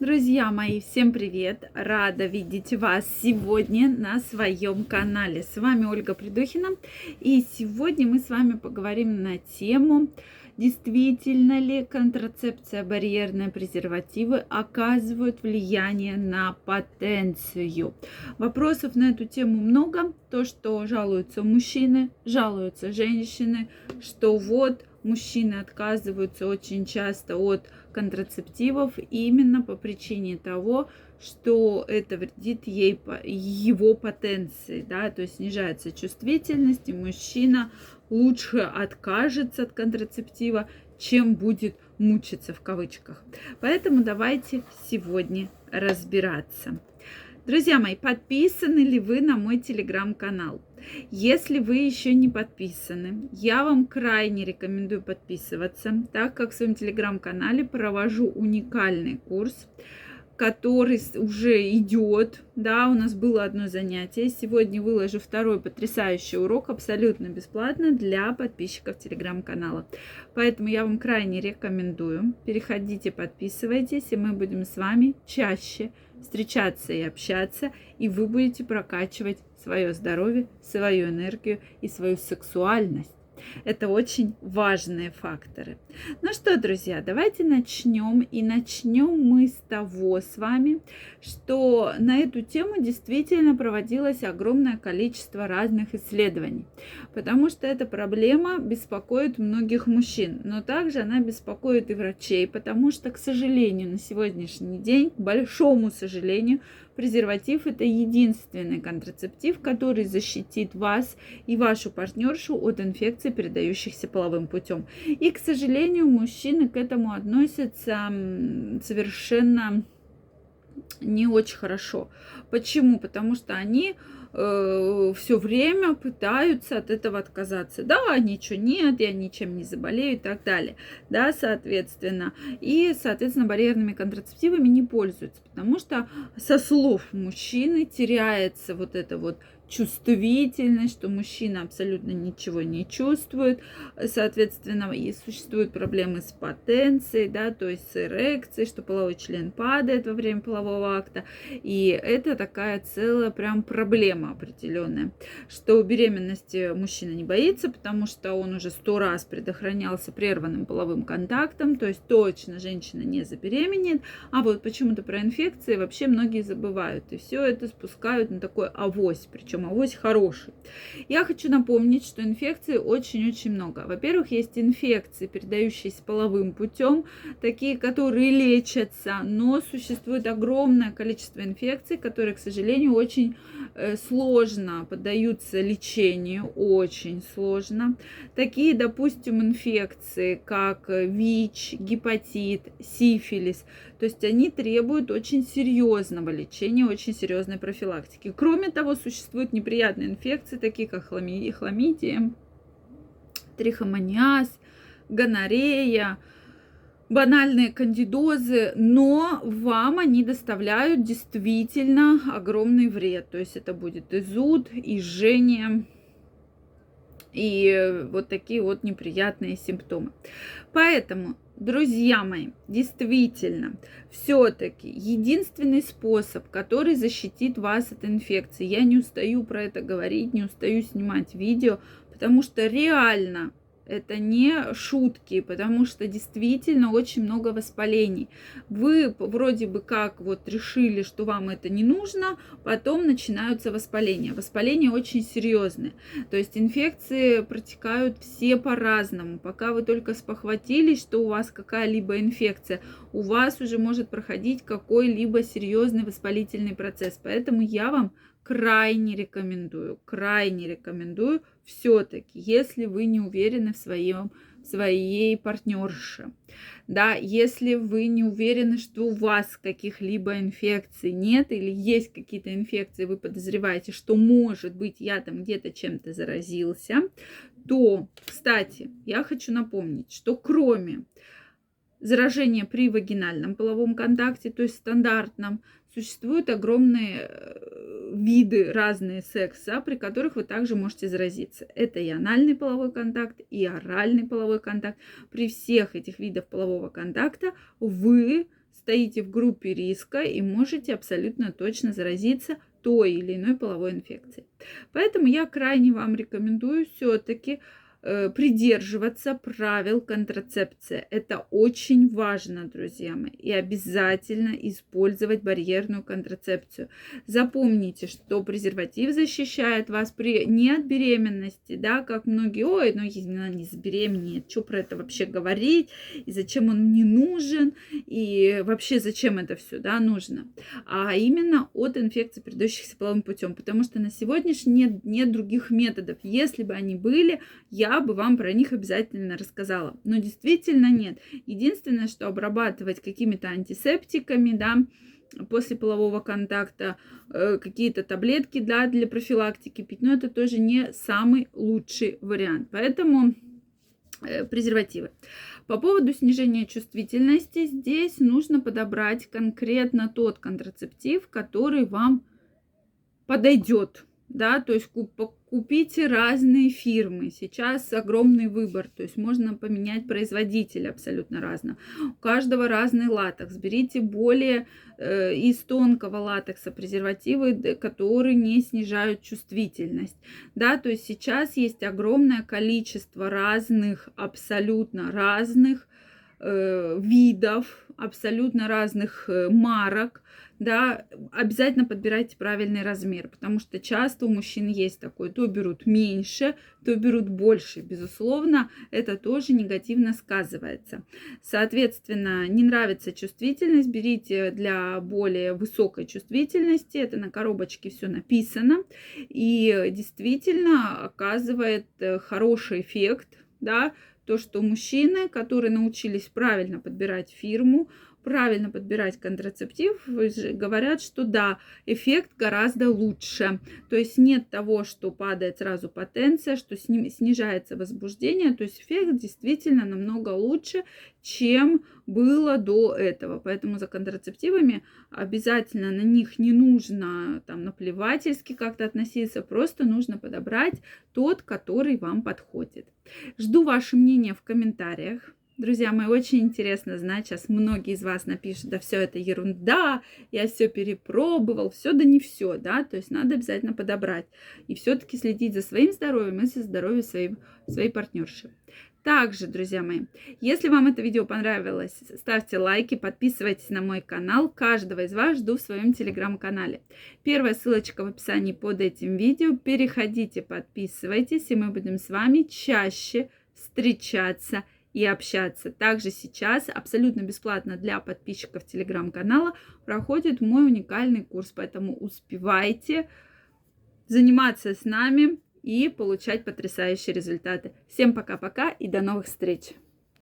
Друзья мои, всем привет! Рада видеть вас сегодня на своем канале. С вами Ольга Придухина. И сегодня мы с вами поговорим на тему, действительно ли контрацепция, барьерные презервативы оказывают влияние на потенцию. Вопросов на эту тему много. То, что жалуются мужчины, жалуются женщины, что вот мужчины отказываются очень часто от контрацептивов именно по причине того, что это вредит его потенции, да, то есть снижается чувствительность, и мужчина лучше откажется от контрацептива, чем будет мучиться в кавычках. Поэтому давайте сегодня разбираться. Друзья мои, подписаны ли вы на мой телеграм-канал? Если вы еще не подписаны, я вам крайне рекомендую подписываться, так как в своем телеграм-канале провожу уникальный курс, который уже идет. Да, у нас было одно занятие. Сегодня выложу второй потрясающий урок абсолютно бесплатно для подписчиков телеграм-канала. Поэтому я вам крайне рекомендую. Переходите, подписывайтесь, и мы будем с вами чаще встречаться и общаться, и вы будете прокачивать свое здоровье, свою энергию и свою сексуальность. Это очень важные факторы. Ну что, друзья, давайте начнем. И начнем мы с того с вами, что на эту тему действительно проводилось огромное количество разных исследований, потому что эта проблема беспокоит многих мужчин, но также она беспокоит и врачей, потому что, к сожалению, на сегодняшний день, к большому сожалению, презерватив – это единственный контрацептив, который защитит вас и вашу партнершу от инфекций, передающихся половым путем. И, к сожалению, мужчины к этому относятся совершенно не очень хорошо. Почему? Потому что они все время пытаются от этого отказаться. Да, ничего нет, я ничем не заболею и так далее. Да, соответственно. И, соответственно, барьерными контрацептивами не пользуются, потому что со слов мужчины теряется вот это вот чувствительность, что мужчина абсолютно ничего не чувствует, соответственно, и существуют проблемы с потенцией, да, то есть с эрекцией, что половой член падает во время полового акта, и это такая целая прям проблема определенная, что беременности мужчина не боится, потому что он уже 100 раз предохранялся прерванным половым контактом, то есть точно женщина не забеременеет, а вот почему-то про инфекции вообще многие забывают, и все это спускают на такой авось, причем авось хороший. Я хочу напомнить, что инфекций очень-очень много. Во-первых, есть инфекции, передающиеся половым путем, такие, которые лечатся, но существует огромное количество инфекций, которые, к сожалению, очень сложно поддаются лечению, очень сложно. Такие, допустим, инфекции, как ВИЧ, гепатит, сифилис, то есть они требуют очень серьезного лечения, очень серьезной профилактики. Кроме того, существуют неприятные инфекции, такие как хламидия, трихомониаз, гонорея, банальные кандидозы, но вам они доставляют действительно огромный вред. То есть это будет и зуд, и жжение, и вот такие вот неприятные симптомы. Поэтому, друзья мои, действительно, все-таки единственный способ, который защитит вас от инфекции, я не устаю про это говорить, не устаю снимать видео, потому что реально это не шутки, потому что действительно очень много воспалений. Вы вроде бы как вот решили, что вам это не нужно, потом начинаются воспаления. Воспаления очень серьезные. То есть инфекции протекают все по-разному. Пока вы только спохватились, что у вас какая-либо инфекция, у вас уже может проходить какой-либо серьезный воспалительный процесс. Поэтому я вам крайне рекомендую все-таки, если вы не уверены в своей партнерше, да, если вы не уверены, что у вас каких-либо инфекций нет или есть какие-то инфекции, вы подозреваете, что может быть я там где-то чем-то заразился, то, кстати, я хочу напомнить, что кроме заражения при вагинальном половом контакте, то есть стандартном, существуют огромные виды разные секса, при которых вы также можете заразиться. Это и анальный половой контакт, и оральный половой контакт. При всех этих видах полового контакта вы стоите в группе риска и можете абсолютно точно заразиться той или иной половой инфекцией. Поэтому я крайне вам рекомендую все-таки придерживаться правил контрацепции. Это очень важно, друзья мои, и обязательно использовать барьерную контрацепцию. Запомните, что презерватив защищает вас не от беременности, да, как многие, ой, ну она не забеременеет, что про это вообще говорить, и зачем он мне нужен, и вообще зачем это все, да, нужно, а именно от инфекций, передающихся половым путем, потому что на сегодняшний день нет других методов. Если бы они были, я бы вам про них обязательно рассказала, но действительно нет. Единственное, что обрабатывать какими-то антисептиками, да, после полового контакта, какие-то таблетки, да, для профилактики пить, но это тоже не самый лучший вариант, поэтому презервативы. По поводу снижения чувствительности, здесь нужно подобрать конкретно тот контрацептив, который вам подойдет. Да, то есть купите разные фирмы. Сейчас огромный выбор. То есть можно поменять производителя абсолютно разно. У каждого разный латекс. Берите более из тонкого латекса презервативы, которые не снижают чувствительность. Да, то есть сейчас есть огромное количество разных, абсолютно разных видов, абсолютно разных марок, да, обязательно подбирайте правильный размер, потому что часто у мужчин есть такое, то берут меньше, то берут больше, безусловно, это тоже негативно сказывается. Соответственно, не нравится чувствительность, берите для более высокой чувствительности, это на коробочке все написано, и действительно оказывает хороший эффект, да, то, что мужчины, которые научились правильно подбирать фирму, правильно подбирать контрацептив, говорят, что да, эффект гораздо лучше. То есть нет того, что падает сразу потенция, что с ним снижается возбуждение. То есть эффект действительно намного лучше, чем было до этого. Поэтому за контрацептивами обязательно, на них не нужно там наплевательски как-то относиться, просто нужно подобрать тот, который вам подходит. Жду ваше мнение в комментариях. Друзья мои, очень интересно знать, сейчас многие из вас напишут, да все это ерунда, я все перепробовал, все да не все, да, то есть надо обязательно подобрать и все-таки следить за своим здоровьем и за здоровьем своей партнерши. Также, друзья мои, если вам это видео понравилось, ставьте лайки, подписывайтесь на мой канал. Каждого из вас жду в своем телеграм-канале. Первая ссылочка в описании под этим видео. Переходите, подписывайтесь, и мы будем с вами чаще встречаться и общаться. Также сейчас абсолютно бесплатно для подписчиков телеграм-канала проходит мой уникальный курс, поэтому успевайте заниматься с нами и получать потрясающие результаты. Всем пока-пока и до новых встреч!